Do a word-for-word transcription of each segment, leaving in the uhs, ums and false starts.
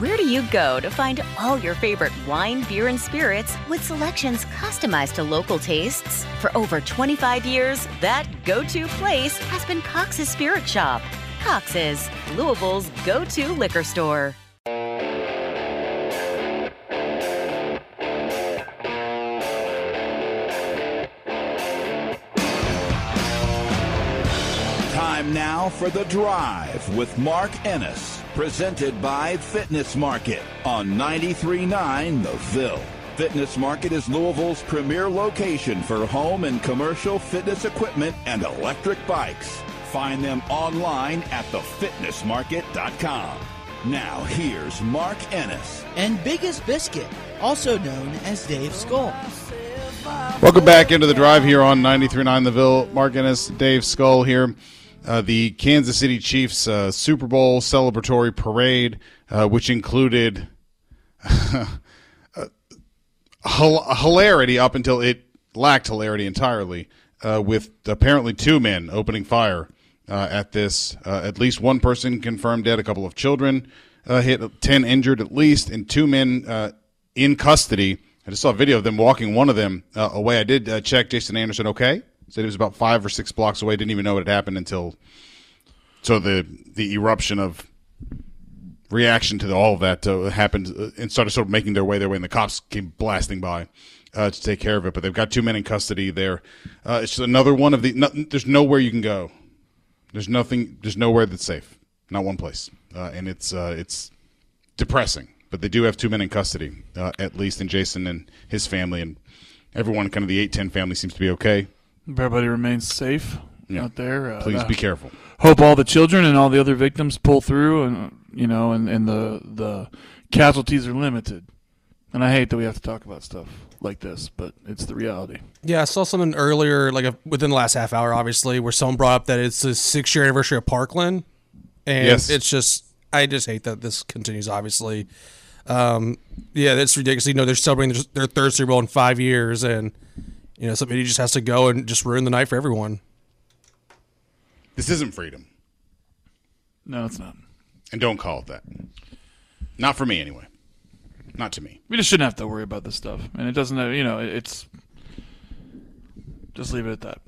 Where do you go to find all your favorite wine, beer, and spirits with selections customized to local tastes? For over twenty-five years, that go-to place has been Cox's Spirit Shop. Cox's, Louisville's go-to liquor store. Time now for The Drive with Mark Ennis. Presented by Fitness Market on ninety-three point nine The Ville. Fitness Market is Louisville's premier location for home and commercial fitness equipment and electric bikes. Find them online at the fitness market dot com. Now here's Mark Ennis. And Biggest Biscuit, also known as Dave Skull. Welcome back into The Drive here on ninety-three point nine The Ville. Mark Ennis, Dave Skull here. Uh, the Kansas City Chiefs uh, Super Bowl celebratory parade, uh, which included uh, hil- hilarity up until it lacked hilarity entirely, uh, with apparently two men opening fire uh, at this. Uh, at least one person confirmed dead, a couple of children uh, hit, ten injured at least, and two men uh, in custody. I just saw a video of them walking one of them uh, away. I did uh, check Jason Anderson, okay? Said it was about five or six blocks away. Didn't even know it had happened until so the the eruption of reaction to the, all of that uh, happened uh, and started sort of making their way their way. And the cops came blasting by uh, to take care of it. But they've got two men in custody there. Uh, it's another one of the. No, there's nowhere you can go. There's nothing. There's nowhere that's safe. Not one place. Uh, and it's uh, it's depressing. But they do have two men in custody uh, at least. And Jason and his family and everyone, kind of the eight ten family, seems to be okay. Everybody remains safe yeah. out there. Uh, Please be careful. Hope all the children and all the other victims pull through, and you know, and, and the the casualties are limited. And I hate that we have to talk about stuff like this, but it's the reality. Yeah, I saw something earlier, like a, within the last half hour, obviously, where someone brought up that it's the six year anniversary of Parkland, and yes. it's just I just hate that this continues. Obviously, um, yeah, that's ridiculous. You know, they're celebrating their, their third Super Bowl in five years, and. You know, somebody just has to go and just ruin the night for everyone. This isn't freedom. No, it's not. And don't call it that. Not for me, anyway. Not to me. We just shouldn't have to worry about this stuff. And it doesn't, you know, it's just leave it at that.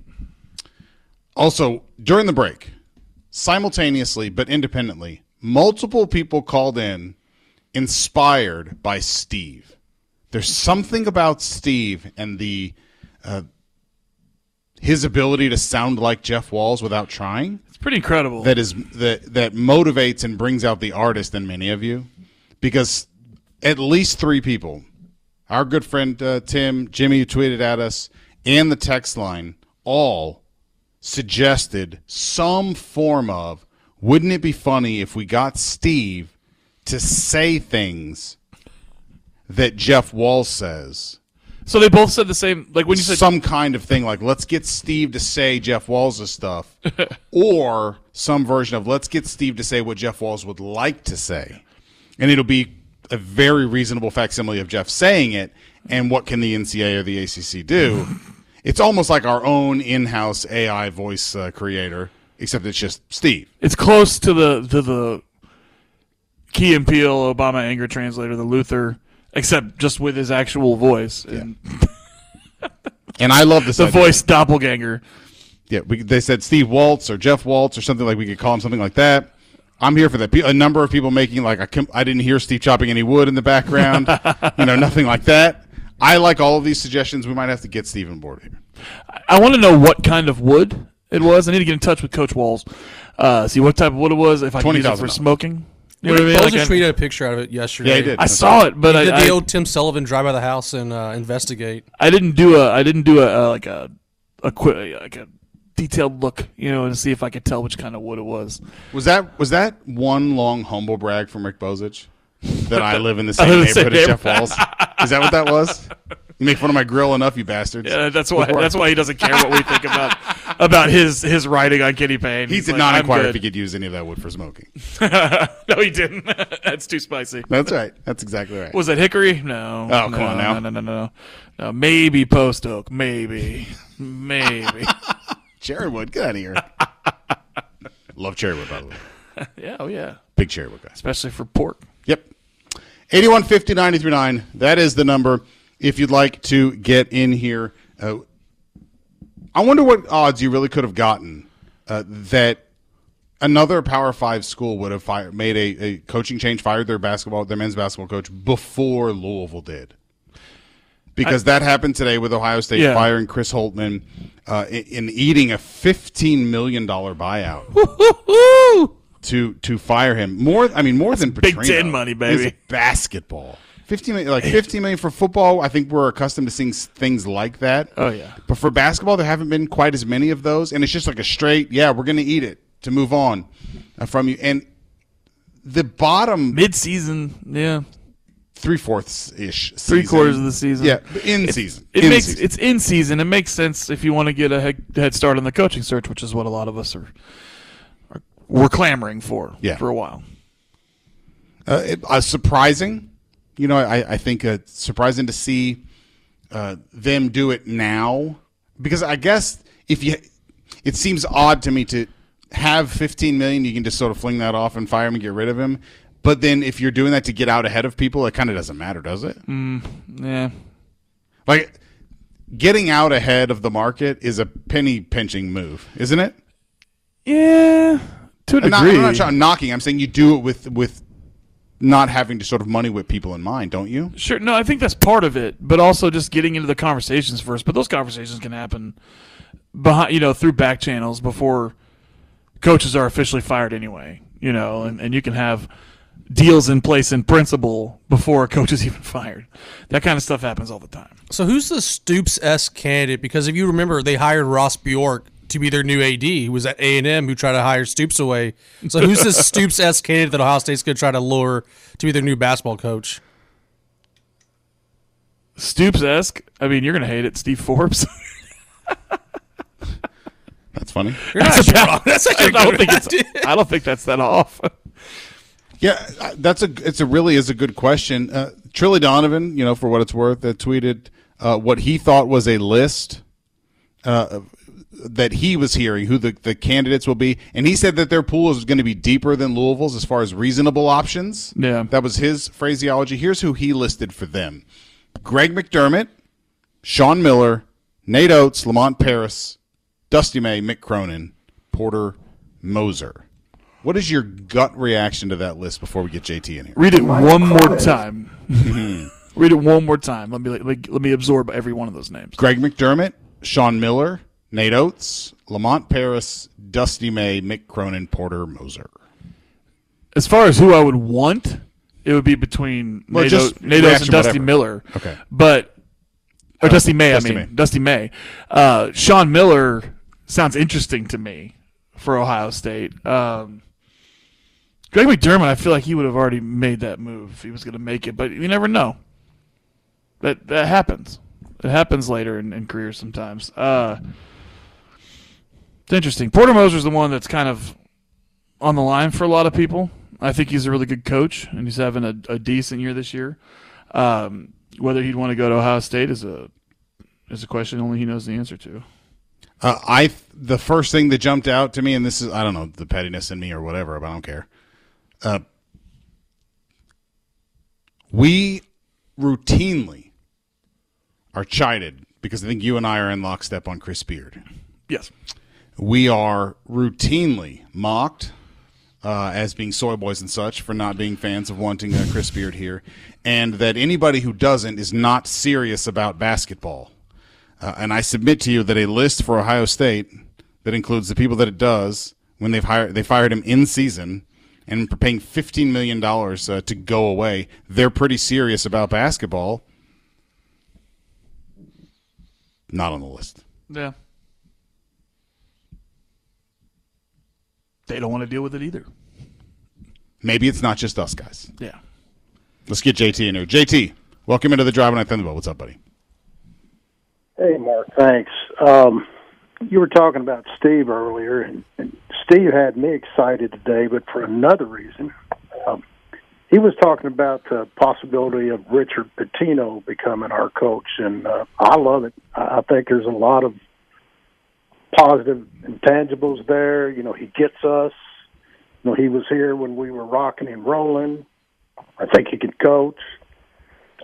Also, during the break, simultaneously but independently, multiple people called in inspired by Steve. There's something about Steve and the... Uh, his ability to sound like Jeff Walz without trying. It's pretty incredible. That is that that motivates and brings out the artist in many of you, because at least three people, our good friend uh, Tim, Jimmy, who tweeted at us, and the text line, all suggested some form of, wouldn't it be funny if we got Steve to say things that Jeff Walz says? So they both said the same, like when you said some kind of thing, like let's get Steve to say Jeff Walz's stuff, or some version of let's get Steve to say what Jeff Walz would like to say, and it'll be a very reasonable facsimile of Jeff saying it. And what can the N C A A or the A C C do? It's almost like our own in-house A I voice uh, creator, except it's just Steve. It's close to the to the Key and Peele Obama anger translator, the Luther. Except just with his actual voice. And, yeah. and I love this The idea. Voice doppelganger. Yeah, we, they said Steve Walz or Jeff Walz or something like we could call him something like that. I'm here for that. A number of people making like, I, com- I didn't hear Steve chopping any wood in the background. you know, nothing like that. I like all of these suggestions. We might have to get Steve on board here. I, I want to know what kind of wood it was. I need to get in touch with Coach Walz. Uh, see what type of wood it was. If I can use it for smoking. You know what I mean? Bozich like tweeted a picture out of it yesterday. Yeah, he did. I That's saw it, but I did the I, old Tim Sullivan drive by the house and uh, investigate. I didn't do a, I didn't do a, a like a, a quick, like a detailed look, you know, to see if I could tell which kind of wood it was. Was that was that one long humble brag from Rick Bozich? that I live in the same neighborhood as Jeff Walz. Is that what that was? You make fun of my grill enough, you bastards. Yeah, that's why. Before. That's why he doesn't care what we think about about his his writing on Kenny Payne. He He's did like, not I'm inquire good. if he could use any of that wood for smoking. No, he didn't. That's too spicy. That's right. That's exactly right. Was it hickory? No. Oh, no, come on now. No, no, no, no, no. Maybe post oak. Maybe, maybe. Cherry wood. Get out of here. Love cherry wood, by the way. Yeah, oh yeah. Big cherry wood guy. Especially for pork. Yep. eight one five oh nine three nine. That is the number if you'd like to get in here. Uh, I wonder what odds you really could have gotten uh, that another Power Five school would have fired, made a, a coaching change, fired their basketball, their men's basketball coach before Louisville did. Because I, that happened today with Ohio State yeah. firing Chris Holtmann uh, in, in eating a fifteen million dollars buyout. To to fire him more, I mean more That's than Petrino. Big Ten money, baby. It's basketball, fifteen million, like fifteen million for football. I think we're accustomed to seeing things like that. Oh yeah, but for basketball, there haven't been quite as many of those, and it's just like a straight, yeah, we're gonna eat it to move on from you. And the bottom mid-season, yeah, three fourths ish, three quarters of the season, yeah, in it, season. It in makes season. It's in season. It makes sense if you want to get a head start on the coaching search, which is what a lot of us are. We're clamoring for yeah. for a while. Uh, it, uh, surprising, you know. I, I think uh, surprising to see uh, them do it now, because I guess if you, it seems odd to me to have fifteen million dollars. You can just sort of fling that off and fire him and get rid of him. But then if you're doing that to get out ahead of people, it kind of doesn't matter, does it? Mm, yeah. Like getting out ahead of the market is a penny pinching move, isn't it? Yeah. To a degree. Not, I'm not trying, knocking. I'm saying you do it with with not having to sort of money whip people in mind, don't you? Sure. No, I think that's part of it, but also just getting into the conversations first. But those conversations can happen behind, you know, through back channels before coaches are officially fired anyway, you know, and, and you can have deals in place in principle before a coach is even fired. That kind of stuff happens all the time. So who's the Stoops-esque candidate? Because if you remember, they hired Ross Bjork to be their new A D, who was at A and M, who tried to hire Stoops away. So who's this Stoops-esque candidate that Ohio State's going to try to lure to be their new basketball coach? Stoops-esque? I mean, you're going to hate it, Steve Forbes. That's funny. You're that's not wrong. That's I, don't think it's, I don't think that's that off. Yeah, that's a. It's a really is a good question. Uh, Trilly Donovan, you know, for what it's worth, uh, tweeted uh, what he thought was a list uh, of that he was hearing who the, the candidates will be, and he said that their pool is going to be deeper than Louisville's as far as reasonable options. Yeah. That was his phraseology. Here's who he listed for them. Greg McDermott, Sean Miller, Nate Oates, Lamont Paris, Dusty May, Mick Cronin, Porter Moser. What is your gut reaction to that list before we get J T in here? Read it one more time. Read it one more time. Let me let me, let me absorb every one of those names. Greg McDermott, Sean Miller, Nate Oates, Lamont Paris, Dusty May, Mick Cronin, Porter Moser. As far as who I would want, it would be between well, Nate Oates and Dusty whatever. Miller. Okay. But or uh, Dusty May, Dusty I mean. May. Dusty May. Uh, Sean Miller sounds interesting to me for Ohio State. Um, Greg McDermott, I feel like he would have already made that move if he was going to make it, but you never know. That that happens. It happens later in, in careers sometimes. Uh It's interesting. Porter Moser's the one that's kind of on the line for a lot of people. I think he's a really good coach, and he's having a, a decent year this year. Um, whether he'd want to go to Ohio State is a is a question only he knows the answer to. Uh, I the first thing that jumped out to me, and this is I don't know the pettiness in me or whatever, but I don't care. Uh, we routinely are chided because I think you and I are in lockstep on Chris Beard. Yes. We are routinely mocked uh, as being soy boys and such for not being fans of wanting uh, Chris Beard here, and that anybody who doesn't is not serious about basketball. Uh, and I submit to you that a list for Ohio State that includes the people that it does when they've hired they fired him in season and for paying fifteen million dollars uh, to go away, they're pretty serious about basketball. Not on the list. Yeah. They don't want to deal with it either. Maybe it's not just us guys. Yeah. Let's get J T in here. J T, welcome into the Drive on ninth and the Ville. What's up, buddy? Hey, Mark. Thanks. Um, you were talking about Steve earlier, and, and Steve had me excited today, but for another reason. Um, he was talking about the possibility of Richard Pitino becoming our coach, and uh, I love it. I think there's a lot of positive intangibles there. You know, he gets us. You know, he was here when we were rocking and rolling. I think he could coach.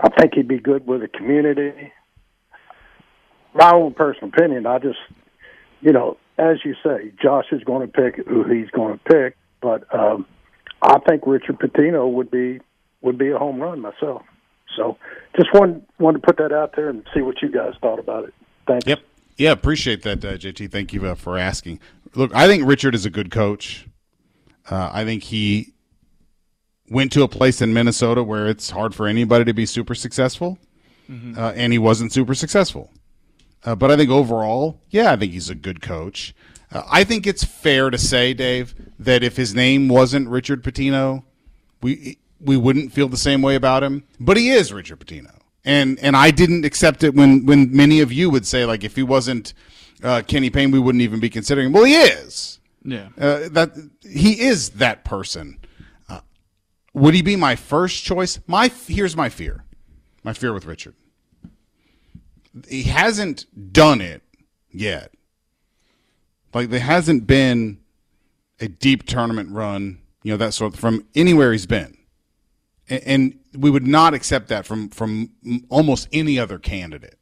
I think he'd be good with the community. My own personal opinion, I just, you know, as you say, Josh is going to pick who he's going to pick, but um, I think Richard Pitino would be would be a home run myself. So just wanted, wanted to put that out there and see what you guys thought about it. Thanks. Yep. Yeah, appreciate that, uh, J T. Thank you uh, for asking. Look, I think Richard is a good coach. Uh, I think he went to a place in Minnesota where it's hard for anybody to be super successful, mm-hmm. uh, and he wasn't super successful. Uh, but I think overall, yeah, I think he's a good coach. Uh, I think it's fair to say, Dave, that if his name wasn't Richard Pitino, we we wouldn't feel the same way about him. But he is Richard Pitino, and and I didn't accept it when when many of you would say, like, if he wasn't uh, Kenny Payne, we wouldn't even be considering him. Well, he is. Yeah, uh, that he is that person. Uh, would he be my first choice? My here's my fear, my fear with Richard. He hasn't done it yet. Like, there hasn't been a deep tournament run, you know, that sort of, from anywhere he's been. And, and we would not accept that from, from almost any other candidate.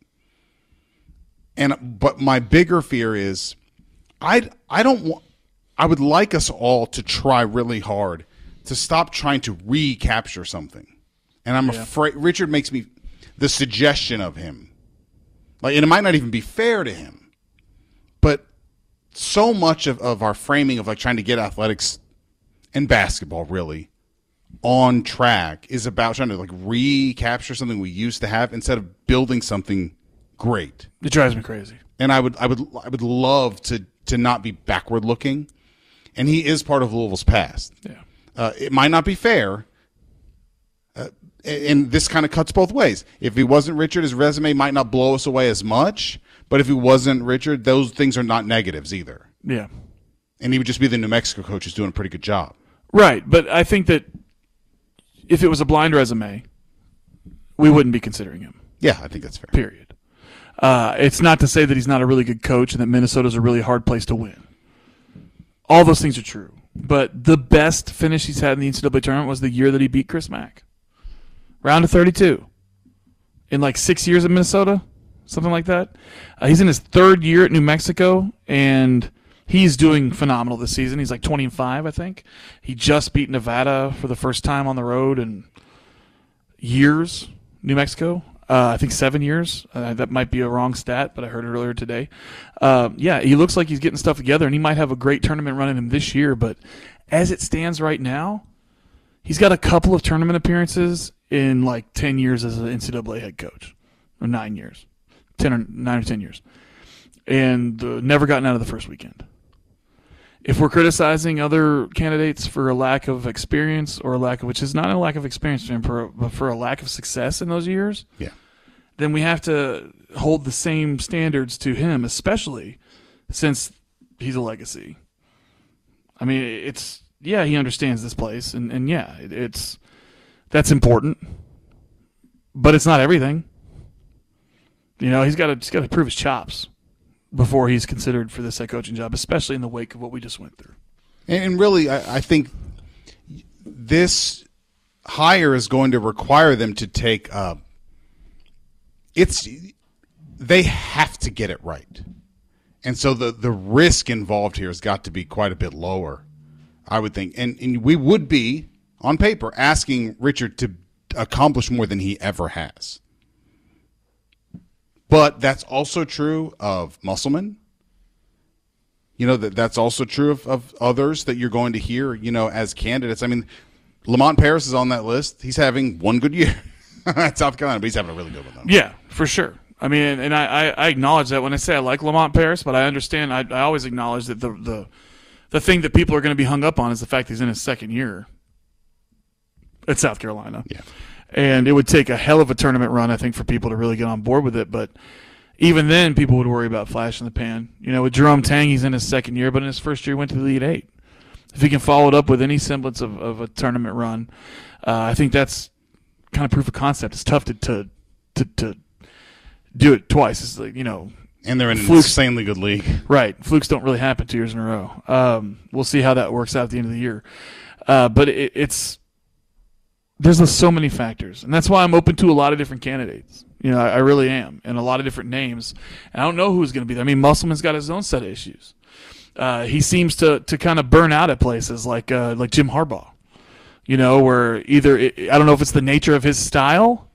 And but my bigger fear is I I don't want I would like us all to try really hard to stop trying to recapture something. And I'm yeah. afraid Richard makes me the suggestion of him. Like, and it might not even be fair to him, but so much of, of our framing of, like, trying to get athletics and basketball really on track is about trying to, like, recapture something we used to have instead of building something great. It drives me crazy. And I would, I would, I would love to to not be backward looking. And he is part of Louisville's past. Yeah, uh, it might not be fair. Uh, and this kind of cuts both ways. If he wasn't Richard, his resume might not blow us away as much. But if he wasn't Richard, those things are not negatives either. Yeah. And he would just be the New Mexico coach who's doing a pretty good job. Right. But I think that if it was a blind resume, we wouldn't be considering him. Yeah, I think that's fair. Period. Uh, it's not to say that he's not a really good coach and that Minnesota's a really hard place to win. All those things are true. But the best finish he's had in the N C double A tournament was the year that he beat Chris Mack. Round of thirty-two in like six years at Minnesota, something like that. Uh, he's in his third year at New Mexico, and he's doing phenomenal this season. He's like twenty and five, I think. He just beat Nevada for the first time on the road in years, New Mexico. Uh, I think seven years. Uh, that might be a wrong stat, but I heard it earlier today. Uh, yeah, he looks like he's getting stuff together, and he might have a great tournament run in him this year, but as it stands right now, he's got a couple of tournament appearances in like ten years as an N C double A head coach, or nine years, ten or nine or ten years, and uh, never gotten out of the first weekend. If we're criticizing other candidates for a lack of experience or a lack of, which is not a lack of experience, but for a lack of success in those years, yeah, then we have to hold the same standards to him, especially since he's a legacy. I mean, it's yeah, he understands this place, and and yeah, it, it's. That's important, but it's not everything. You know, he's got to, he's got to prove his chops before he's considered for this head coaching job, especially in the wake of what we just went through. And really, I, I think this hire is going to require them to take uh, – it's – they have to get it right. And so the, the risk involved here has got to be quite a bit lower, I would think. And, and we would be – on paper, asking Richard to accomplish more than he ever has. But that's also true of Musselman. You know, that that's also true of, of others that you're going to hear, you know, as candidates. I mean, Lamont Paris is on that list. He's having one good year at South Carolina, but he's having a really good one, though. Yeah, for sure. I mean, and I, I acknowledge that when I say I like Lamont Paris, but I understand, I, I always acknowledge that the, the, the thing that people are going to be hung up on is the fact that he's in his second year at South Carolina. Yeah. And it would take a hell of a tournament run, I think, for people to really get on board with it. But even then, people would worry about flash in the pan. You know, with Jerome Tang, he's in his second year, but in his first year, he went to the Elite Eight. If he can follow it up with any semblance of, of a tournament run, uh, I think that's kind of proof of concept. It's tough to to to, to do it twice. It's like, you know, and they're in flukes, an insanely good league. Right. Flukes don't really happen two years in a row. Um, we'll see how that works out at the end of the year. Uh, but it, it's there's so many factors, and that's why I'm open to a lot of different candidates. You know, I, I really am, and a lot of different names. And I don't know who's going to be there. I mean, Musselman's got his own set of issues. Uh, he seems to, to kind of burn out at places like uh, like Jim Harbaugh, you know, where either it, I don't know if it's the nature of his style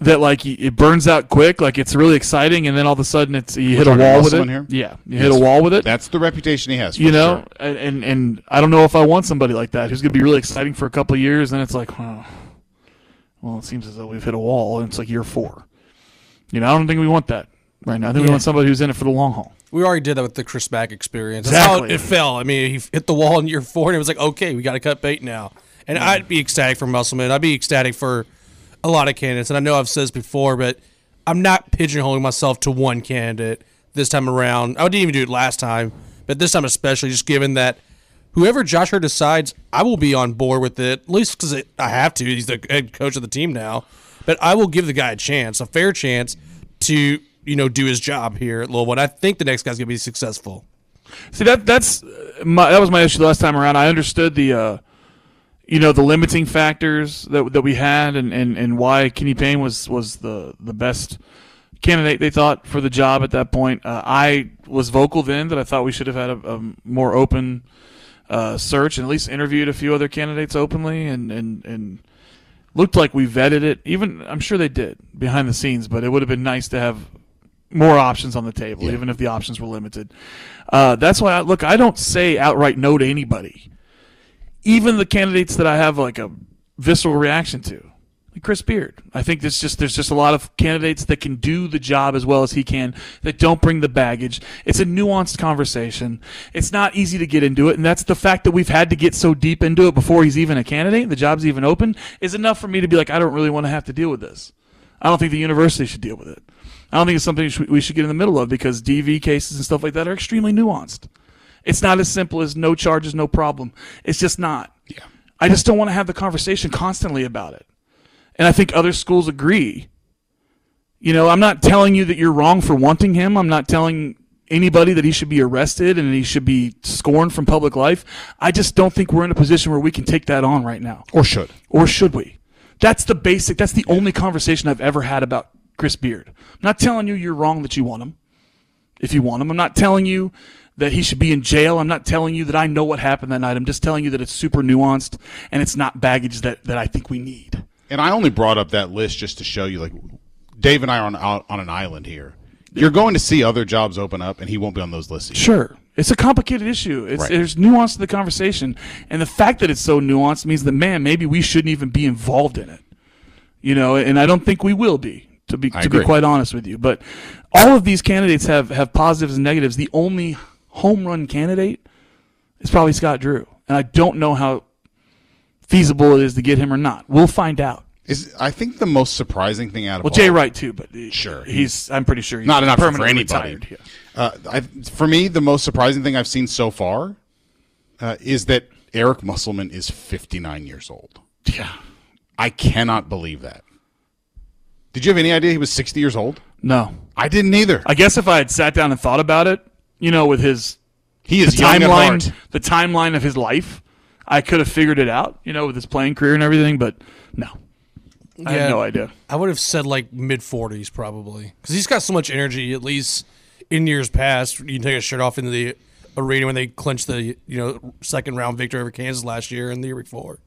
that like he, it burns out quick, like it's really exciting, and then all of a sudden it's you hit a wall with it. Here? Yeah, you yes. hit a wall with it. That's the reputation he has, for you know. Sure. And, and and I don't know if I want somebody like that who's going to be really exciting for a couple of years, and it's like, oh, well, it seems as though we've hit a wall, and it's like year four. You know, I don't think we want that right now. I think yeah. we want somebody who's in it for the long haul. We already did that with the Chris Mack experience. That's exactly. how it, it fell. I mean, he hit the wall in year four, and it was like, okay, we got to cut bait now. And yeah. I'd be ecstatic for Musselman. I'd be ecstatic for a lot of candidates. And I know I've said this before, but I'm not pigeonholing myself to one candidate this time around. I didn't even do it last time, but this time especially, just given that whoever Josh Hurd decides, I will be on board with it, at least because I have to. He's the head coach of the team now. But I will give the guy a chance, a fair chance to – you know, do his job here at Louisville. And I think the next guy's going to be successful. See, that that's my, that was my issue last time around. I understood the, uh, you know, the limiting factors that that we had and, and, and why Kenny Payne was, was the, the best candidate they thought for the job at that point. Uh, I was vocal then that I thought we should have had a, a more open uh, search and at least interviewed a few other candidates openly and, and, and looked like we vetted it. Even I'm sure they did behind the scenes, but it would have been nice to have more options on the table, yeah. even if the options were limited. Uh, that's why, I, look, I don't say outright no to anybody, even the candidates that I have like a visceral reaction to, like Chris Beard. I think there's just there's just a lot of candidates that can do the job as well as he can that don't bring the baggage. It's a nuanced conversation. It's not easy to get into it, and that's the fact that we've had to get so deep into it before he's even a candidate, the job's even open, is enough for me to be like, I don't really want to have to deal with this. I don't think the university should deal with it. I don't think it's something we should get in the middle of because D V cases and stuff like that are extremely nuanced. It's not as simple as no charges, no problem. It's just not. Yeah. I just don't want to have the conversation constantly about it. And I think other schools agree. You know, I'm not telling you that you're wrong for wanting him. I'm not telling anybody that he should be arrested and he should be scorned from public life. I just don't think we're in a position where we can take that on right now. Or should. Or should we? That's the basic, that's the only conversation I've ever had about Chris Beard. I'm not telling you you're wrong that you want him, if you want him. I'm not telling you that he should be in jail. I'm not telling you that I know what happened that night. I'm just telling you that it's super nuanced and it's not baggage that, that I think we need. And I only brought up that list just to show you, like, Dave and I are on, out on an island here. You're going to see other jobs open up, and he won't be on those lists either. Sure. It's a complicated issue. It's, right. There's nuance to the conversation. And the fact that it's so nuanced means that, man, maybe we shouldn't even be involved in it. You know, and I don't think we will be. To be I to agree. be quite honest with you, but all of these candidates have, have positives and negatives. The only home run candidate is probably Scott Drew, and I don't know how feasible it is to get him or not. We'll find out. Is I think the most surprising thing out of well all Jay Wright too, but sure he's I'm pretty sure he's not enough for anybody. Yeah. Uh, I, for me, the most surprising thing I've seen so far uh, is that Eric Musselman is fifty-nine years old. Yeah, I cannot believe that. Did you have any idea he was sixty years old? No. I didn't either. I guess if I had sat down and thought about it, you know, with his he is the young timeline, at heart. the timeline of his life, I could have figured it out, you know, with his playing career and everything, but no. Yeah, I had no idea. I would have said like mid forties probably because he's got so much energy, at least in years past. You can take his shirt off into the arena when they clinched the, you know, second round victory over Kansas last year and the year before.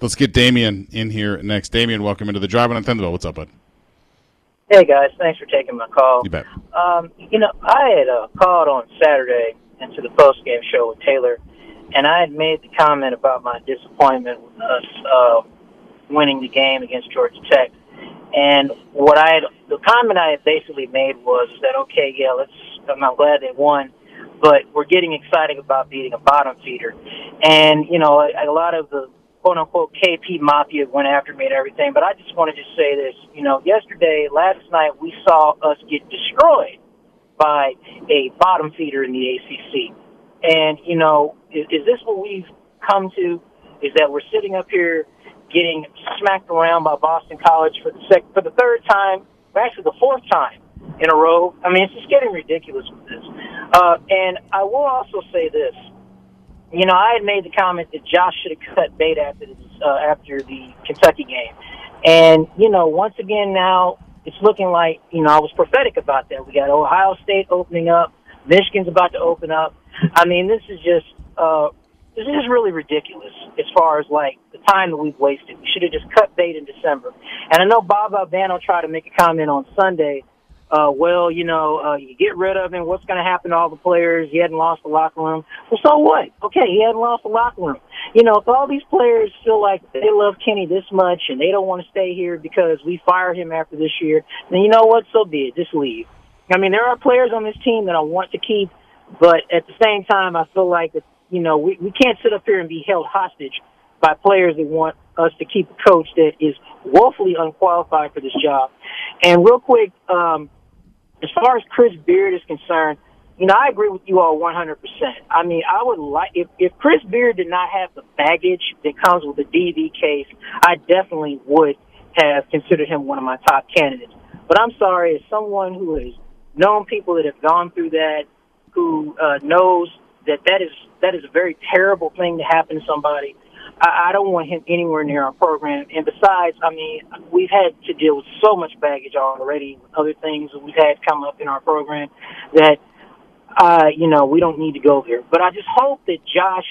Let's get Damian in here next. Damian, welcome into the Drive on Thunderbolt. What's up, bud? Hey, guys. Thanks for taking my call. You bet. Um, you know, I had uh, called on Saturday into the postgame show with Taylor, and I had made the comment about my disappointment with us uh, winning the game against Georgia Tech. And what I had, the comment I had basically made was that, okay, yeah, let's. I'm glad they won, but we're getting excited about beating a bottom feeder. And, you know, a, a lot of the quote-unquote K P Mafia went after me and everything, but I just wanted to say this. You know, yesterday, last night, we saw us get destroyed by a bottom feeder in the A C C. And, you know, is, is this what we've come to? Is that we're sitting up here getting smacked around by Boston College for the sec- for the third time, actually the fourth time in a row. I mean, it's just getting ridiculous with this. Uh, and I will also say this. You know, I had made the comment that Josh should have cut bait after this, uh, after the Kentucky game. And, you know, once again now, it's looking like, you know, I was prophetic about that. We got Ohio State opening up. Michigan's about to open up. I mean, this is just uh, this is really ridiculous as far as, like, the time that we've wasted. We should have just cut bait in December. And I know Bob Albano tried to make a comment on Sunday. Uh, well, you know, uh, you get rid of him. What's going to happen to all the players? He hadn't lost the locker room. Well, so what? Okay, he hadn't lost the locker room. You know, if all these players feel like they love Kenny this much and they don't want to stay here because we fired him after this year, then you know what? So be it. Just leave. I mean, there are players on this team that I want to keep, but at the same time, I feel like, that, you know, we, we can't sit up here and be held hostage by players that want us to keep a coach that is woefully unqualified for this job. And real quick, um, as far as Chris Beard is concerned, you know, I agree with you all one hundred percent. I mean, I would like, if, if Chris Beard did not have the baggage that comes with the D V case, I definitely would have considered him one of my top candidates. But I'm sorry, as someone who has known people that have gone through that, who uh, knows that that is, that is a very terrible thing to happen to somebody, I, I don't want him anywhere near our program. And besides, I mean, we've had to deal with so much baggage already with other things that we've had come up in our program that, uh, you know, we don't need to go there. But I just hope that Josh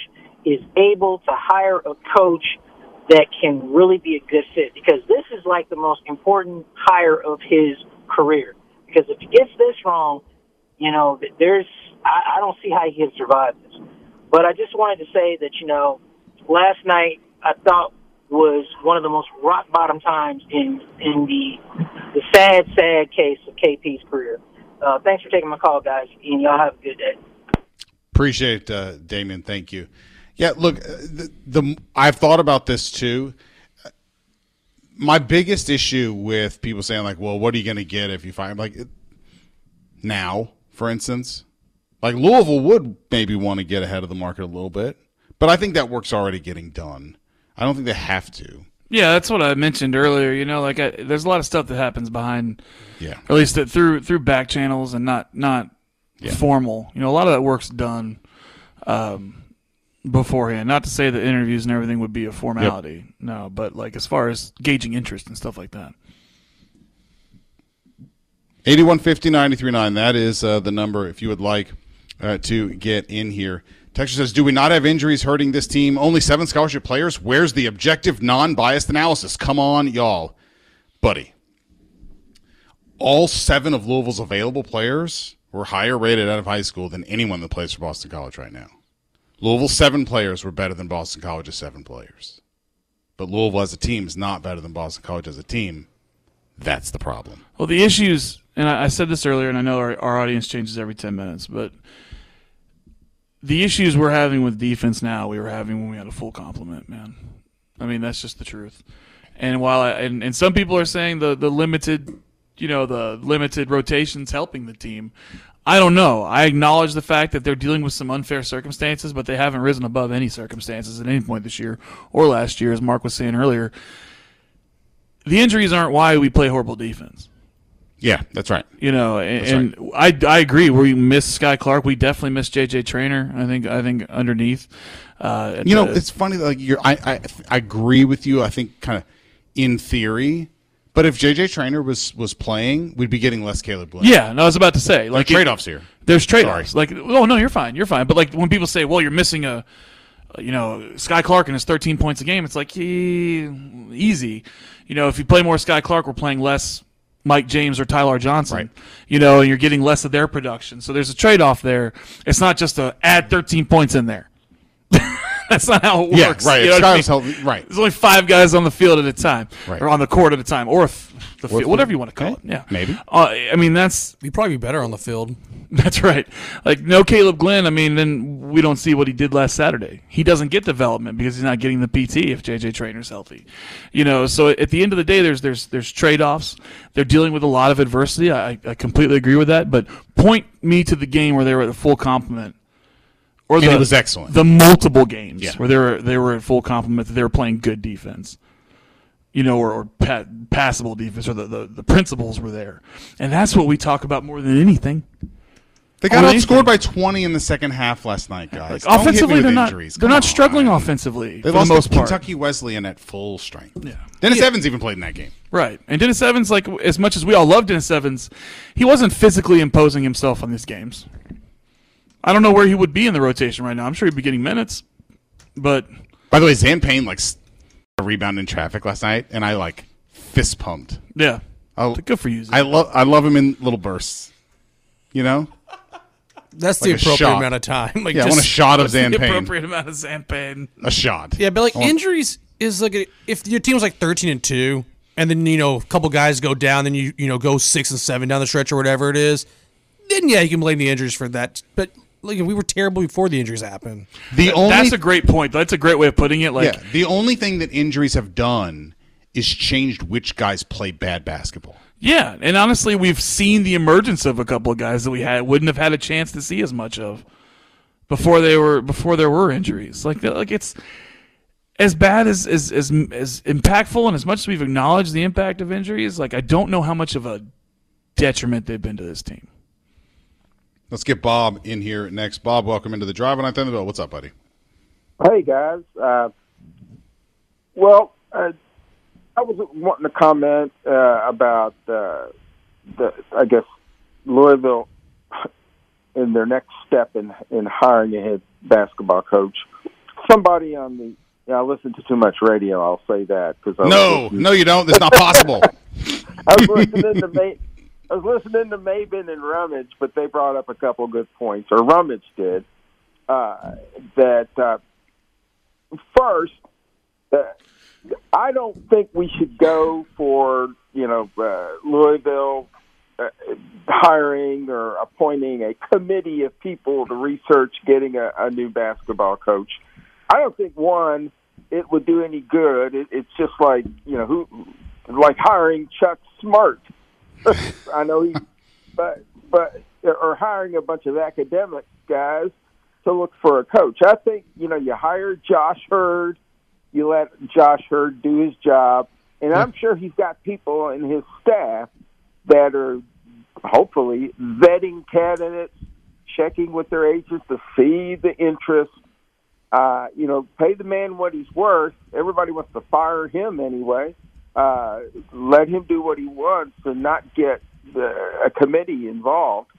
is able to hire a coach that can really be a good fit, because this is like the most important hire of his career. Because if he gets this wrong, you know, there's I, I don't see how he can survive this. But I just wanted to say that, you know, last night I thought was one of the most rock bottom times in in the the sad, sad case of K P's career. Uh, thanks for taking my call, guys, and y'all have a good day. Appreciate it, uh, Damon. Thank you. Yeah, look, the, the I've thought about this too. My biggest issue with people saying, like, well, what are you going to get if you fire him? Like, now, for instance, like Louisville would maybe want to get ahead of the market a little bit. But I think that work's already getting done. I don't think they have to. Yeah, that's what I mentioned earlier. You know, like I, there's a lot of stuff that happens behind, yeah, or at least that through through back channels and not not yeah. formal. You know, a lot of that work's done um, beforehand. Not to say that interviews and everything would be a formality, yep. no. But like as far as gauging interest and stuff like that. eighty-one fifty, ninety-three point nine. That is uh, the number if you would like uh, to get in here. Texture says, do we not have injuries hurting this team? Only seven scholarship players? Where's the objective, non-biased analysis? Come on, y'all. Buddy, all seven of Louisville's available players were higher rated out of high school than anyone that plays for Boston College right now. Louisville's seven players were better than Boston College's seven players. But Louisville as a team is not better than Boston College as a team. That's the problem. Well, the issues, and I said this earlier, and I know our, our audience changes every ten minutes, but the issues we're having with defense now, we were having when we had a full complement, man. I mean, that's just the truth. And while I, and, and some people are saying the, the limited, you know, the limited rotations helping the team, I don't know. I acknowledge the fact that they're dealing with some unfair circumstances, but they haven't risen above any circumstances at any point this year or last year, as Mark was saying earlier. The injuries aren't why we play horrible defense. Yeah, that's right. You know, and, right. and I I agree. We miss Sky Clark. We definitely miss J J Traynor. I think I think underneath. Uh, you know, the, it's funny. Like you're, I, I I agree with you. I think kind of in theory, but if J J Traynor was was playing, we'd be getting less Caleb Glenn. Yeah, no, I was about to say like, like trade offs here. There's trade offs. Like, oh no, you're fine, you're fine. But like when people say, well, you're missing a, you know, Sky Clark and his thirteen points a game, it's like he, easy. You know, if you play more Sky Clark, we're playing less Mike James or Tyler Johnson, right. You know, and you're getting less of their production. So there's a trade-off there. It's not just a add thirteen points in there. That's not how it works. Yeah, right. You know I mean? how, right. There's only five guys on the field at a time, right. or on the court at a time, or if the or field, whatever you want to call okay. it. Yeah, maybe. Uh, I mean, that's you'd probably be better on the field. That's right. Like no Caleb Glenn. I mean, then we don't see what he did last Saturday. He doesn't get development because he's not getting the P T if J J Trainor's healthy. You know, so at the end of the day, there's there's there's trade-offs. They're dealing with a lot of adversity. I, I completely agree with that. But point me to the game where they were at a full complement. Or the, and it was excellent. The multiple games yeah. where they were they were at full complement, that they were playing good defense, you know, or, or pa- passable defense, or the, the, the principles were there. And that's what we talk about more than anything. They got outscored by twenty in the second half last night, guys. Like, offensively, they're not, they're not struggling offensively for the most part. They lost to Kentucky Wesleyan at full strength. Yeah. Dennis yeah. Evans even played in that game. Right. And Dennis Evans, like as much as we all love Dennis Evans, he wasn't physically imposing himself on these games. I don't know where he would be in the rotation right now. I'm sure he'd be getting minutes, but by the way, Zan Payne like a rebound in traffic last night, and I like fist pumped. Yeah, I'll, good for you. Zan. I love I love him in little bursts. You know, that's like the appropriate shot. amount of time. Like yeah, just, I want a shot of Zan the Payne. Appropriate amount of Zan Payne. A shot. Yeah, but like want- injuries is like a, if your team's like thirteen and two, and then you know a couple guys go down, then you you know go six and seven down the stretch or whatever it is, then yeah, you can blame the injuries for that, but. Like we were terrible before the injuries happened. The only that's a great point. That's a great way of putting it. Like yeah, the only thing that injuries have done is changed which guys play bad basketball. Yeah, and honestly, we've seen the emergence of a couple of guys that we had wouldn't have had a chance to see as much of before they were before there were injuries. Like like it's as bad as as as, as impactful, and as much as we've acknowledged the impact of injuries, like I don't know how much of a detriment they've been to this team. Let's get Bob in here next. Bob, welcome into the Drive on ninth and the Ville. What's up, buddy? Hey, guys. Uh, well, uh, I was wanting to comment uh, about, uh, the, I guess, Louisville in their next step in, in hiring a head basketball coach. Somebody on the – yeah, I listen to too much radio. I'll say that. Cause I no, listening. no, you don't. It's not possible. I was listening to May- – I was listening to Maben and Rummage, but they brought up a couple good points, or Rummage did, uh, that uh, first, uh, I don't think we should go for, you know, uh, Louisville uh, hiring or appointing a committee of people to research getting a, a new basketball coach. I don't think, one, it would do any good. It, it's just like, you know, who, like hiring Chuck Smart. I know he, but but or hiring a bunch of academic guys to look for a coach. I think you know you hire Josh Hurd, you let Josh Hurd do his job, and I'm sure he's got people in his staff that are hopefully vetting candidates, checking with their agents to see the interest. Uh, you know, pay the man what he's worth. Everybody wants to fire him anyway. Uh, let him do what he wants and not get the, a committee involved.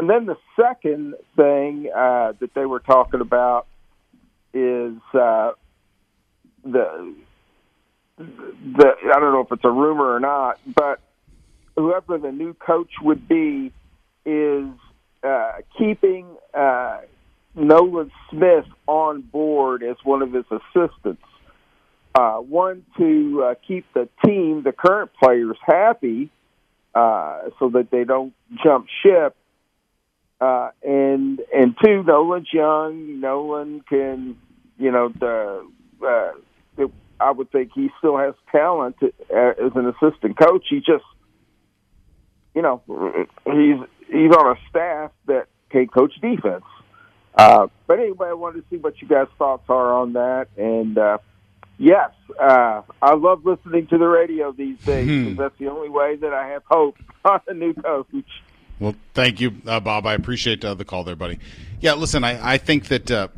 And then the second thing uh, that they were talking about is uh, the the I don't know if it's a rumor or not, but whoever the new coach would be is uh, keeping uh, Nolan Smith on board as one of his assistants. Uh, one, to uh, keep the team, the current players, happy uh, so that they don't jump ship. Uh, and and two, Nolan's young. Nolan can, you know, the, uh, it, I would think he still has talent to, uh, as an assistant coach. He just, you know, he's, he's on a staff that can coach defense. Uh, but anyway, I wanted to see what you guys' thoughts are on that. And, uh, Yes, uh, I love listening to the radio these days because that's the only way that I have hope on a new coach. Well, thank you, uh, Bob. I appreciate uh, the call there, buddy. Yeah, listen, I, I think that uh,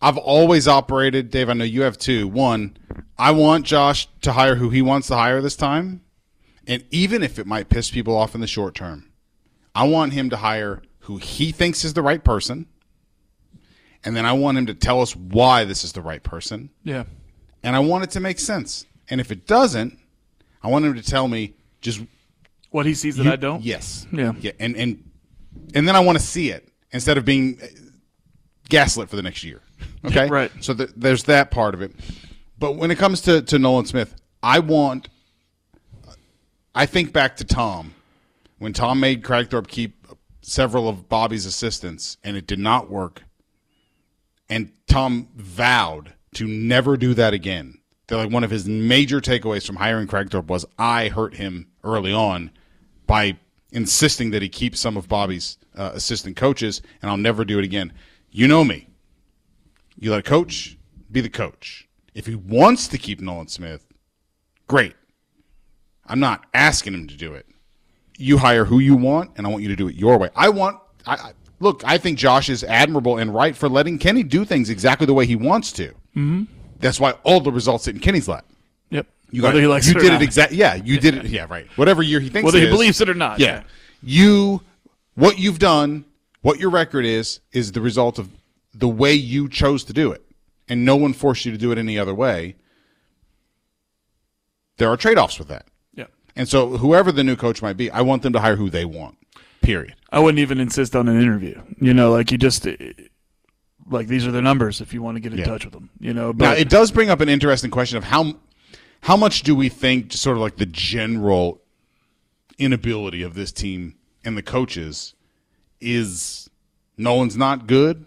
I've always operated, Dave, I know you have too. One, I want Josh to hire who he wants to hire this time, and even if it might piss people off in the short term, I want him to hire who he thinks is the right person, and then I want him to tell us why this is the right person. Yeah. And I want it to make sense. And if it doesn't, I want him to tell me just what he sees that you, I don't. Yes. Yeah. Yeah. And and and then I want to see it instead of being gaslit for the next year. Okay, yeah, right. So th- there's that part of it. But when it comes to, to Nolan Smith, I want – I think back to Tom. When Tom made Cragthorpe keep several of Bobby's assistants and it did not work, and Tom vowed to never do that again. They're like one of his major takeaways from hiring Cragthorpe was I hurt him early on by insisting that he keep some of Bobby's uh, assistant coaches, and I'll never do it again. You know me. You let a coach be the coach. If he wants to keep Nolan Smith, great. I'm not asking him to do it. You hire who you want, and I want you to do it your way. I want I, I, look, I think Josh is admirable and right for letting Kenny do things exactly the way he wants to. Mm-hmm. That's why all the results sit in Kenny's lap. Yep. You got it. You it did it exactly. Yeah, you yeah. did it. Yeah, right. Whatever year he thinks Whether it he is, believes it or not. Yeah. yeah. You, what you've done, what your record is, is the result of the way you chose to do it. And no one forced you to do it any other way. There are trade-offs with that. Yeah. And so whoever the new coach might be, I want them to hire who they want, period. I wouldn't even insist on an interview. You know, like you just – like these are their numbers if you want to get in yeah. touch with them. You know, but now, it does bring up an interesting question of how how much do we think just sort of like the general inability of this team and the coaches is no one's not good,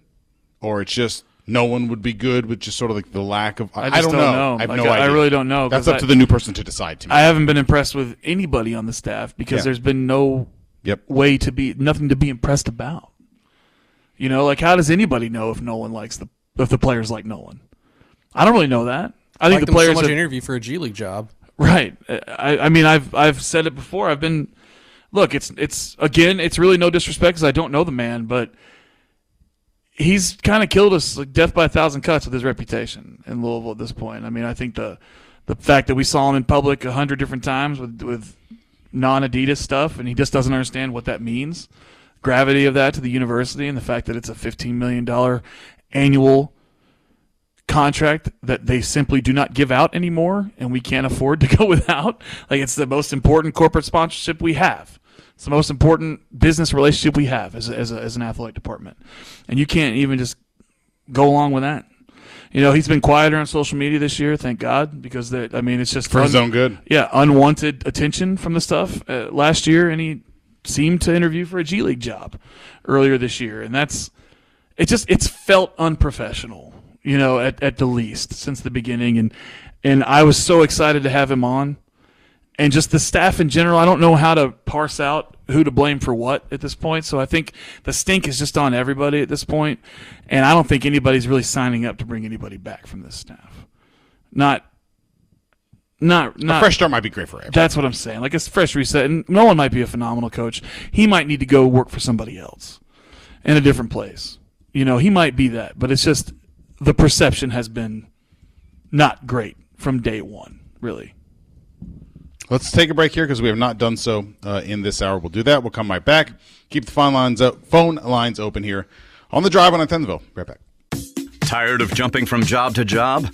or it's just no one would be good with just sort of like the lack of – I, I don't, don't know. know. I have like, no I, idea. I really don't know. That's up I, to the new person to decide to me. I haven't been impressed with anybody on the staff because yeah. there's been no yep. way to be – nothing to be impressed about. You know, like how does anybody know if Nolan likes the if the players like Nolan? I don't really know that. I think like the players so much have, an interview for a G League job, right? I, I mean, I've I've said it before. I've been look. It's it's again. It's really no disrespect because I don't know the man, but he's kind of killed us like death by a thousand cuts with his reputation in Louisville at this point. I mean, I think the the fact that we saw him in public a hundred different times with with non Adidas stuff, and he just doesn't understand what that means. Gravity of that to the university and the fact that it's a fifteen million dollars annual contract that they simply do not give out anymore and we can't afford to go without. Like it's the most important corporate sponsorship we have. It's the most important business relationship we have as a, as, a, as an athletic department. And you can't even just go along with that. You know, he's been quieter on social media this year, thank God, because that I mean it's just for un- his own good. Yeah, unwanted attention from the stuff uh, last year and he seemed to interview for a G League job earlier this year. And that's, it just, it's felt unprofessional, you know, at, at the least since the beginning. And, and I was so excited to have him on and just the staff in general. I don't know how to parse out who to blame for what at this point. So I think the stink is just on everybody at this point. And I don't think anybody's really signing up to bring anybody back from this staff. Not, Not, not, a fresh start might be great for everyone. That's what I'm saying. Like, it's a fresh reset. And Nolan might be a phenomenal coach. He might need to go work for somebody else in a different place. You know, he might be that. But it's just the perception has been not great from day one, really. Let's take a break here because we have not done so uh, in this hour. We'll do that. We'll come right back. Keep the phone lines, up, phone lines open here on The Drive on Athensville. Right back. Tired of jumping from job to job?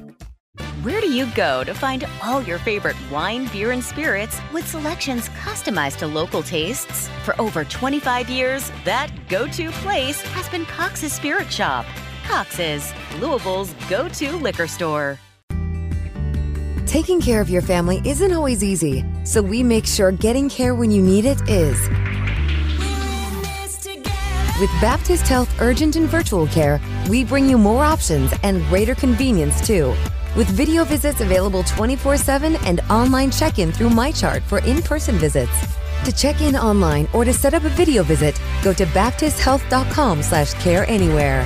Where do you go to find all your favorite wine, beer, and spirits with selections customized to local tastes? For over twenty-five years, that go-to place has been Cox's Spirit Shop. Cox's, Louisville's go-to liquor store. Taking care of your family isn't always easy, so we make sure getting care when you need it is. With Baptist Health Urgent and Virtual Care, we bring you more options and greater convenience, too. With video visits available twenty-four seven and online check-in through MyChart for in-person visits. To check in online or to set up a video visit, go to baptisthealth.com slash care anywhere.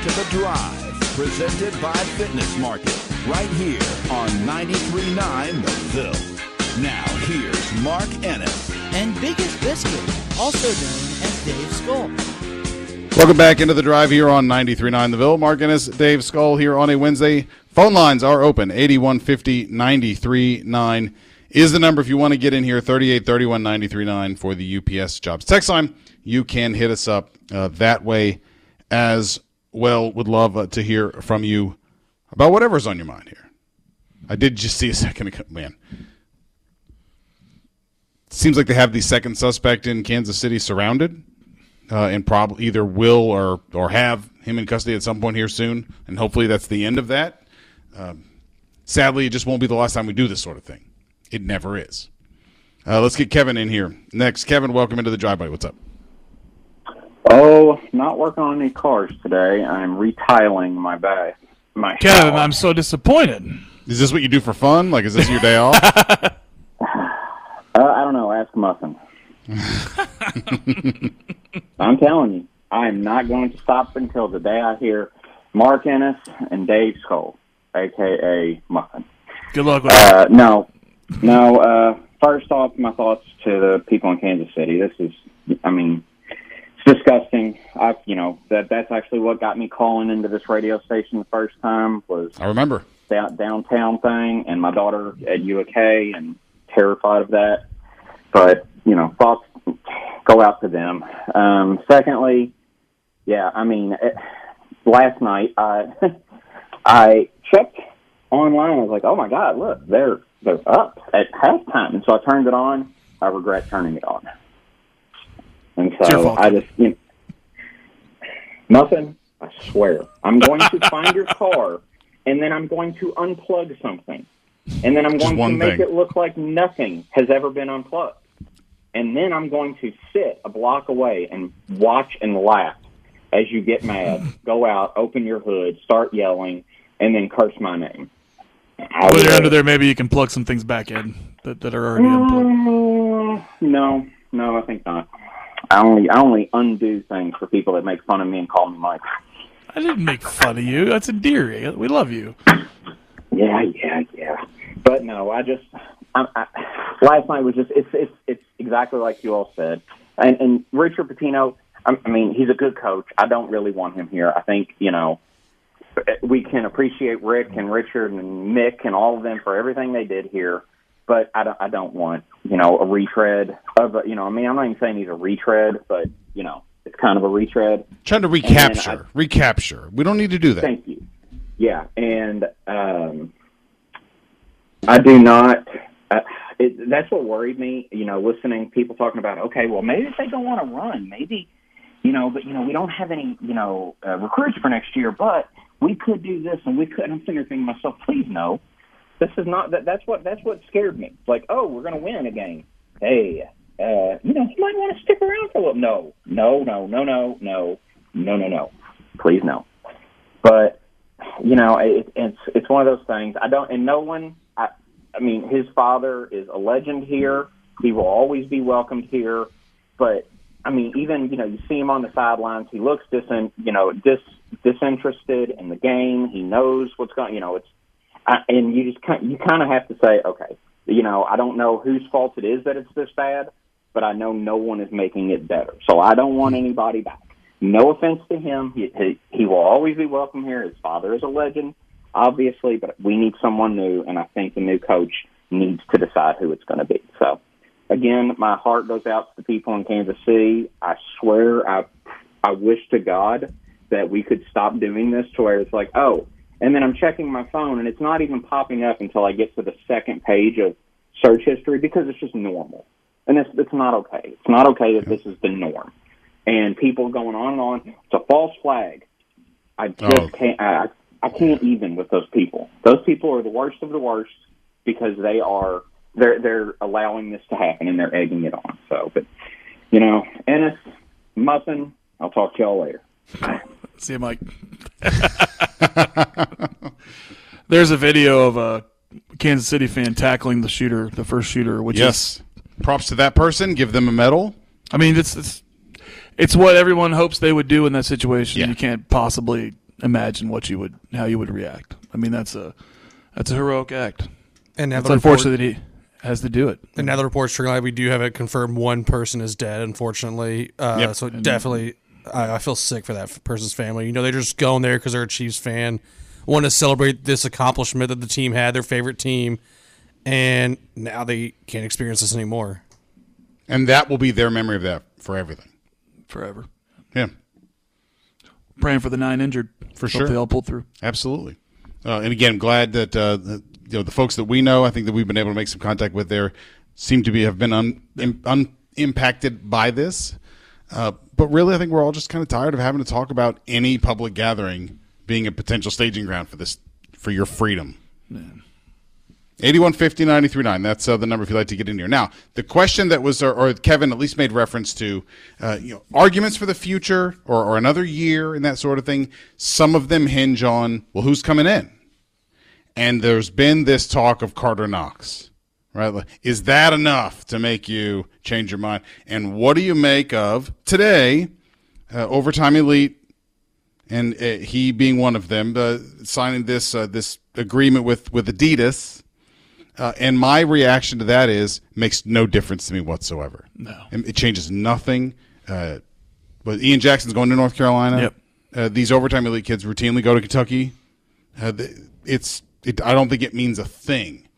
to The Drive, presented by Fitness Market, right here on ninety-three point nine The Ville. Now, here's Mark Ennis. And Biggest Biscuit, also known as Dave Skoll. Welcome back into The Drive here on ninety-three point nine The Ville. Mark Ennis, Dave Skoll here on a Wednesday. Phone lines are open, eighty-one fifty, ninety-three point nine is the number if you want to get in here, thirty-eight thirty-one, ninety-three point nine for the U P S jobs. Text line, you can hit us up uh, that way as well. Would love uh, to hear from you about whatever's on your mind here. I did just see a second ago, man. Seems like they have the second suspect in Kansas City surrounded uh, and probably either will or, or have him in custody at some point here soon, and hopefully that's the end of that. Um, sadly, it just won't be the last time we do this sort of thing. It never is. Uh, let's get Kevin in here next. Kevin, welcome into The Drive, buddy. What's up? Oh, not working on any cars today. I'm retiling my bag. My Kevin, shower. I'm so disappointed. Is this what you do for fun? Like, is this your day off? uh, I don't know. Ask Muffin. I'm telling you, I am not going to stop until the day I hear Mark Ennis and Dave Skoll, a k a. Muffin. Good luck with uh, that. No. No, uh, first off, my thoughts to the people in Kansas City. This is, I mean, it's disgusting. I, you know, that that's actually what got me calling into this radio station the first time was I remember that downtown thing, and my daughter at U A K, and terrified of that. But you know, thoughts go out to them. Um, secondly, yeah, I mean, it, last night I I checked online. I was like, oh my God, look, they're they're up at halftime, and so I turned it on. I regret turning it on, and so I just you know, nothing. I swear, I'm going to find your car, and then I'm going to unplug something, and then I'm going to make thing. it look like nothing has ever been unplugged, and then I'm going to sit a block away and watch and laugh as you get mad, go out, open your hood, start yelling, and then curse my name. While well, you're under there, maybe you can plug some things back in that, that are already unplugged. No, no, I think not. I only I only undo things for people that make fun of me and call me Mike. I didn't make fun of you. That's endearing. We love you. Yeah, yeah, yeah. But no, I just I, I, last night was just it's it's it's exactly like you all said. And and Richard Pitino, I, I mean, he's a good coach. I don't really want him here. I think you know. We can appreciate Rick and Richard and Mick and all of them for everything they did here, but I don't, I don't want, you know, a retread of, a, you know, I mean, I'm not even saying he's a retread, but, you know, it's kind of a retread. Trying to recapture, I, recapture. We don't need to do that. Thank you. Yeah, and um, I do not, uh, it, that's what worried me, you know, listening people talking about, okay, well, maybe if they don't want to run, maybe, you know, but, you know, we don't have any, you know, uh, recruits for next year, but we could do this, and we could. And I'm sitting here thinking to myself, please no, this is not. That, that's what that's what scared me. It's like, oh, we're going to win a game. Hey, uh, you know, he might want to stick around for a little. No, no, no, no, no, no, no, no, no. Please no. But you know, it, it's it's one of those things. I don't, and no one. I, I mean, his father is a legend here. He will always be welcomed here. But I mean, even you know, you see him on the sidelines. He looks disin, you know, dis. disinterested in the game. He knows what's going. You know, it's I, and you just kind you kind of have to say, okay, you know, I don't know whose fault it is that it's this bad, but I know no one is making it better. So I don't want anybody back. No offense to him. He he, he will always be welcome here. His father is a legend, obviously, but we need someone new, and I think the new coach needs to decide who it's going to be. So again, my heart goes out to the people in Kansas City. I swear, I I wish to God that we could stop doing this to where it's like, oh, and then I'm checking my phone and it's not even popping up until I get to the second page of search history because it's just normal. And it's, it's not okay. It's not okay that this is the norm. And people going on and on. It's a false flag. I just oh. can't. I, I can't even with those people. Those people are the worst of the worst because they are they're they're allowing this to happen and they're egging it on. So, but you know, Ennis, Muffin, I'll talk to y'all later. See him like there's a video of a Kansas City fan tackling the shooter, the first shooter, which yes. is props to that person, give them a medal. I mean it's it's, it's what everyone hopes they would do in that situation. Yeah. You can't possibly imagine what you would, how you would react. I mean, that's a that's a heroic act. And now the unfortunately report, that he has to do it. And now the report's trickling. We do have it confirmed one person is dead, unfortunately. Uh, yep. So and definitely, I, I feel sick for that person's family. You know, they're just going there because they're a Chiefs fan, want to celebrate this accomplishment that the team had, their favorite team, and now they can't experience this anymore. And that will be their memory of that for everything. Forever. Yeah. Praying for the nine injured. For sure. Hope they all pulled through. Absolutely. Uh, and, again, I'm glad that uh, the, you know, the folks that we know, I think that we've been able to make some contact with there, seem to be have been un, im, un, impacted by this. Uh, but, really, I think we're all just kind of tired of having to talk about any public gathering being a potential staging ground for this, for your freedom. Yeah. eight one five zero nine three nine, that's uh, the number if you'd like to get in here. Now, the question that was, or, or Kevin at least made reference to, uh, you know, arguments for the future or, or another year and that sort of thing, some of them hinge on, well, who's coming in? And there's been this talk of Carter Knox, right? Is that enough to make you change your mind? And what do you make of today, uh, Overtime Elite, and uh, he being one of them, uh, signing this uh, this agreement with, with Adidas? Uh, and my reaction to that is makes no difference to me whatsoever. No, it changes nothing. Uh, but Ian Jackson's going to North Carolina. Yep. Uh, these Overtime Elite kids routinely go to Kentucky. Uh, it's it, I don't think it means a thing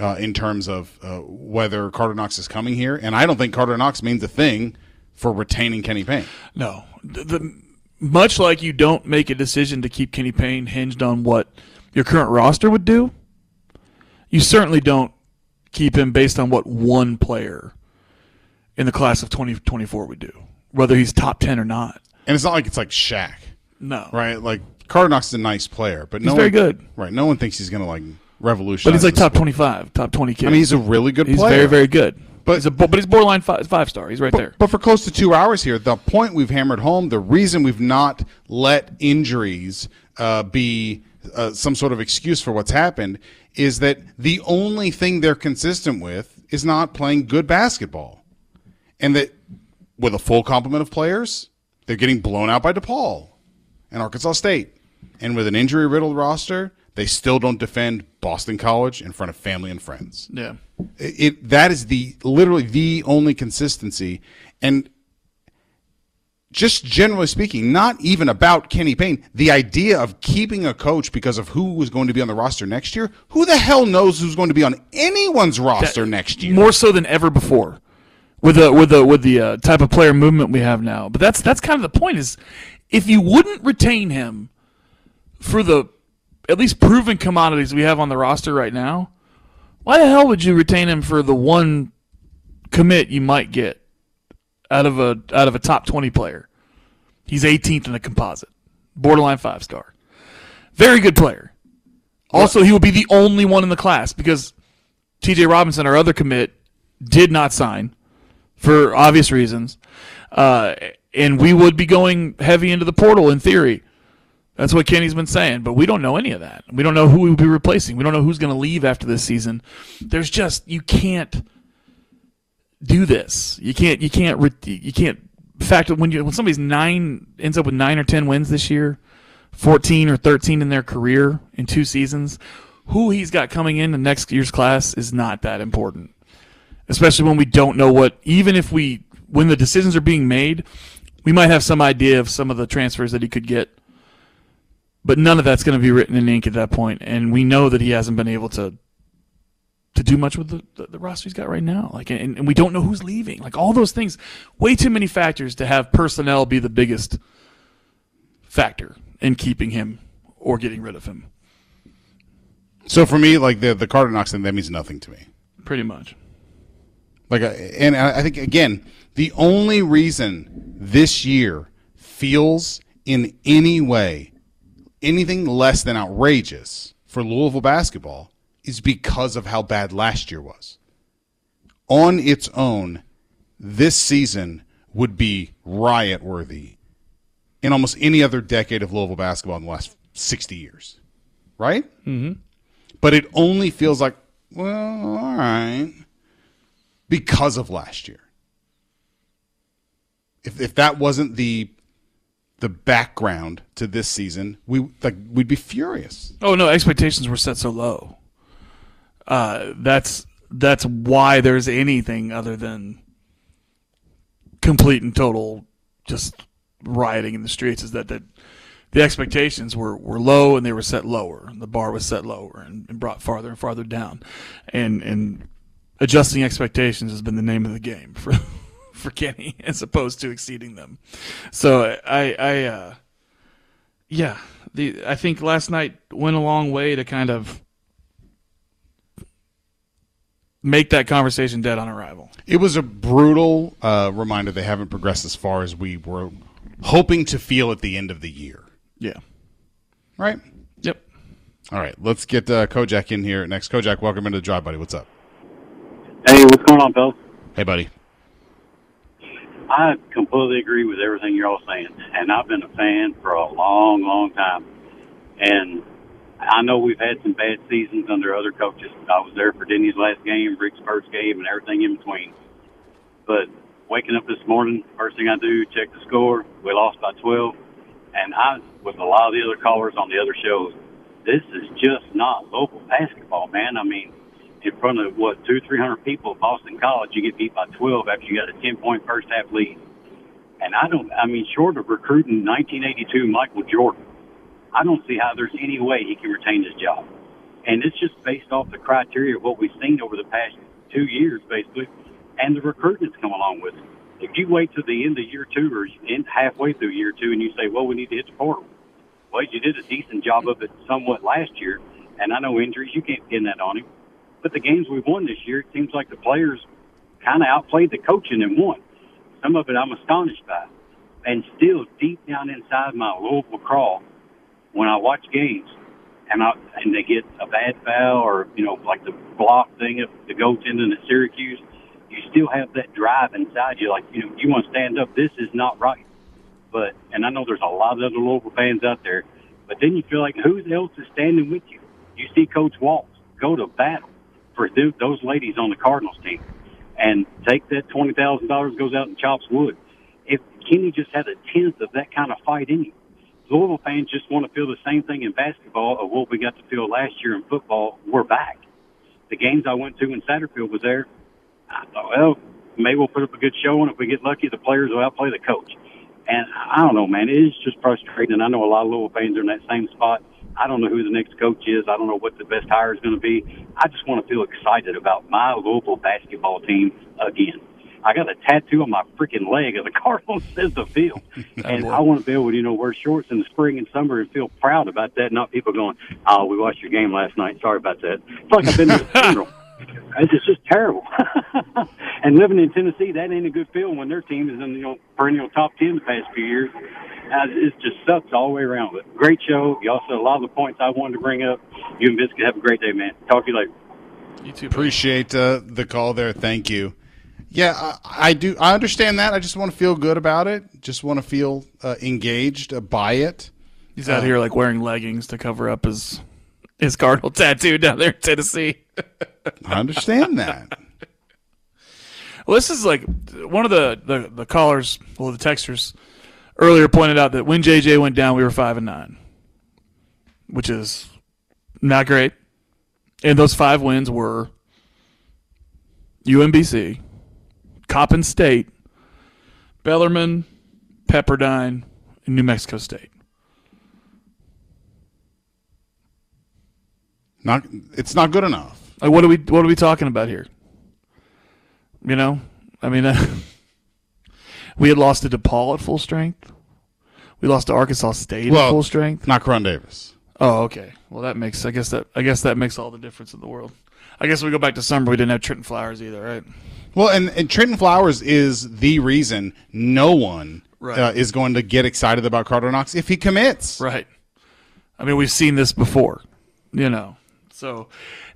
uh, in terms of uh, whether Carter Knox is coming here, and I don't think Carter Knox means a thing for retaining Kenny Payne. No, the, the much like you don't make a decision to keep Kenny Payne hinged on what your current roster would do. You certainly don't keep him based on what one player in the class of twenty twenty-four would do, whether he's top ten or not. And it's not like it's like Shaq. No. Right? Like, Carter Knox is a nice player, but he's no very one, good. Right. No one thinks he's going to, like, revolutionize. But he's, like, top sport. twenty-five, top twenty kid. I mean, he's a really good he's player. He's very, very good. But he's, a, but he's borderline five, five star. He's right but, there. But for close to two hours here, the point we've hammered home, the reason we've not let injuries uh, be uh, some sort of excuse for what's happened is that the only thing they're consistent with is not playing good basketball. And that with a full complement of players, they're getting blown out by DePaul and Arkansas State. And with an injury-riddled roster, they still don't defend Boston College in front of family and friends. Yeah, it, it that is the literally the only consistency. And just generally speaking, not even about Kenny Payne, the idea of keeping a coach because of who was going to be on the roster next year, who the hell knows who's going to be on anyone's roster that, next year? More so than ever before with the, with the, with the uh, type of player movement we have now. But that's that's kind of the point is if you wouldn't retain him for the at least proven commodities we have on the roster right now, why the hell would you retain him for the one commit you might get? Out of a out of a top twenty player, he's eighteenth in the composite, borderline five star, very good player. Also, yeah. He will be the only one in the class because T J Robinson, our other commit, did not sign for obvious reasons, uh, and we would be going heavy into the portal in theory. That's what Kenny's been saying, but we don't know any of that. We don't know who we will be replacing. We don't know who's going to leave after this season. There's just you can't. Do this. You can't. You can't. You can't factor when you when somebody's nine ends up with nine or ten wins this year, fourteen or thirteen in their career in two seasons. Who he's got coming in the next year's class is not that important, especially when we don't know what. Even if we when the decisions are being made, we might have some idea of some of the transfers that he could get, but none of that's going to be written in ink at that point. And we know that he hasn't been able to. to do much with the, the, the roster he's got right now. Like, and, and we don't know who's leaving. Like, all those things, way too many factors to have personnel be the biggest factor in keeping him or getting rid of him. So for me, like, the, the Carter Knox thing, that means nothing to me. Pretty much. Like, and I think, again, the only reason this year feels in any way anything less than outrageous for Louisville basketball is because of how bad last year was. On its own, this season would be riot-worthy in almost any other decade of Louisville basketball in the last sixty years. Right? Mm-hmm. But it only feels like, well, all right, because of last year. If if that wasn't the the background to this season, we like we'd be furious. Oh no, expectations were set so low. Uh, that's that's why there's anything other than complete and total just rioting in the streets, is that that the expectations were, were low, and they were set lower, and the bar was set lower and, and brought farther and farther down. And and adjusting expectations has been the name of the game for for Kenny, as opposed to exceeding them. So I I uh, yeah, the I think last night went a long way to kind of make that conversation dead on arrival. It was a brutal uh, reminder they haven't progressed as far as we were hoping to feel at the end of the year. Yeah. Right? Yep. All right. Let's get uh, Kojak in here next. Kojak, welcome into the drive, buddy. What's up? Hey, what's going on, Bill? Hey, buddy. I completely agree with everything you're all saying, and I've been a fan for a long, long time. And I know we've had some bad seasons under other coaches. I was there for Denny's last game, Rick's first game, and everything in between. But waking up this morning, first thing I do, check the score. We lost by twelve. And I, with a lot of the other callers on the other shows, this is just not local basketball, man. I mean, in front of, what, two, three hundred people at Boston College, you get beat by twelve after you got a ten-point first-half lead. And I don't, I mean, short of recruiting nineteen eighty-two Michael Jordan, I don't see how there's any way he can retain his job. And it's just based off the criteria of what we've seen over the past two years, basically, and the recruiting that's come along with it. If you wait to the end of year two or halfway through year two and you say, well, we need to hit the portal, well, you did a decent job of it somewhat last year, and I know injuries, you can't pin that on him. But the games we've won this year, it seems like the players kind of outplayed the coaching and won. Some of it I'm astonished by. And still, deep down inside my Louisville crawl, when I watch games and I, and they get a bad foul or, you know, like the block thing of the goaltending at Syracuse, you still have that drive inside you. Like, you know, you want to stand up. This is not right. But, and I know there's a lot of other Louisville fans out there, but then you feel like who else is standing with you? You see Coach Walz go to battle for th- those ladies on the Cardinals team and take that twenty thousand dollars, goes out and chops wood. If Kenny just had a tenth of that kind of fight in him, Louisville fans just want to feel the same thing in basketball of what we got to feel last year in football. We're back. The games I went to when Satterfield was there, I thought, well, maybe we'll put up a good show, and if we get lucky, the players will outplay the coach. And I don't know, man. It is just frustrating. I know a lot of Louisville fans are in that same spot. I don't know who the next coach is. I don't know what the best hire is going to be. I just want to feel excited about my Louisville basketball team again. I got a tattoo on my freaking leg of the Cardinals says the field. And I want to be able to, you know, wear shorts in the spring and summer and feel proud about that, not people going, oh, we watched your game last night. Sorry about that. It's like I've been to the funeral. It's just terrible. And living in Tennessee, that ain't a good feeling when their team is in the, you know, perennial top ten the past few years. Uh, it just sucks all the way around. But great show. You also, a lot of the points I wanted to bring up. You and Vince, have a great day, man. Talk to you later. You too. Appreciate uh, the call there. Thank you. Yeah, I, I do. I understand that. I just want to feel good about it. Just want to feel uh, engaged uh, by it. He's out uh, here like wearing leggings to cover up his his Cardinal tattoo down there in Tennessee. I understand that. Well, this is like one of the, the, the callers, well, the texters earlier pointed out that when J J went down, we were five and nine, which is not great. And those five wins were U M B C, Coppin State, Bellarmine, Pepperdine, and New Mexico State. Not, it's not good enough. Like, what are we what are we talking about here? You know, I mean, uh, we had lost to DePaul at full strength. We lost to Arkansas State well, at full strength. Not Cron Davis. Oh, okay. Well, that makes I guess that I guess that makes all the difference in the world. I guess we go back to summer. We didn't have Trenton Flowers either, right? Well, and, and Trenton Flowers is the reason no one right. uh, is going to get excited about Carter Knox if he commits. Right. I mean, we've seen this before, you know. So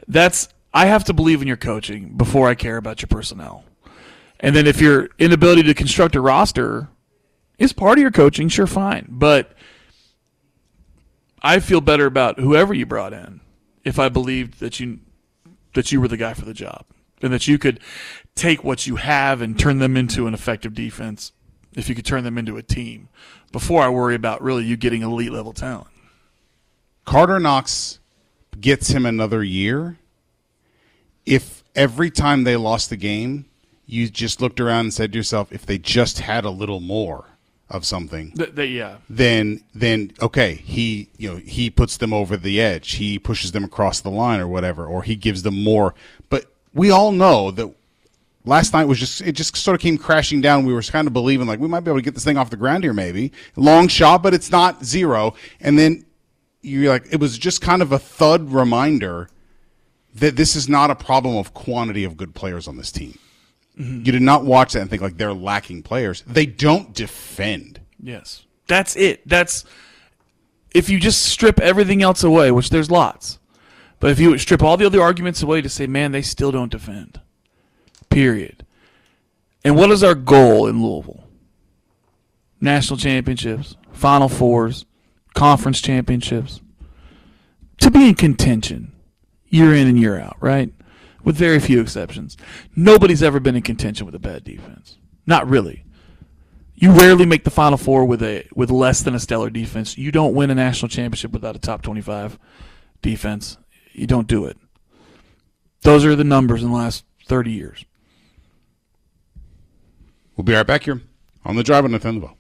that's I have to believe in your coaching before I care about your personnel. And then if your inability to construct a roster is part of your coaching, sure, fine. But I feel better about whoever you brought in if I believed that you that you were the guy for the job and that you could take what you have and turn them into an effective defense if you could turn them into a team, before I worry about really you getting elite level talent. Carter Knox gets him another year. If every time they lost the game, you just looked around and said to yourself, if they just had a little more of something, the, the, yeah. then then okay, he you know he puts them over the edge, he pushes them across the line or whatever, or he gives them more. But we all know that last night was just it just sort of came crashing down. We were kind of believing like we might be able to get this thing off the ground here, maybe long shot, but it's not zero. And then you're like, it was just kind of a thud reminder that this is not a problem of quantity of good players on this team. Mm-hmm. You did not watch that and think like they're lacking players. They don't defend. Yes. That's it. That's if you just strip everything else away, which there's lots. But if you strip all the other arguments away to say, man, they still don't defend. Period. And what is our goal in Louisville? National championships, Final Fours, conference championships. To be in contention year in and year out, right? With very few exceptions. Nobody's ever been in contention with a bad defense. Not really. You rarely make the Final Four with a with less than a stellar defense. You don't win a national championship without a top twenty-five defense. You don't do it. Those are the numbers in the last thirty years. We'll be right back here on The Drive on the Ville.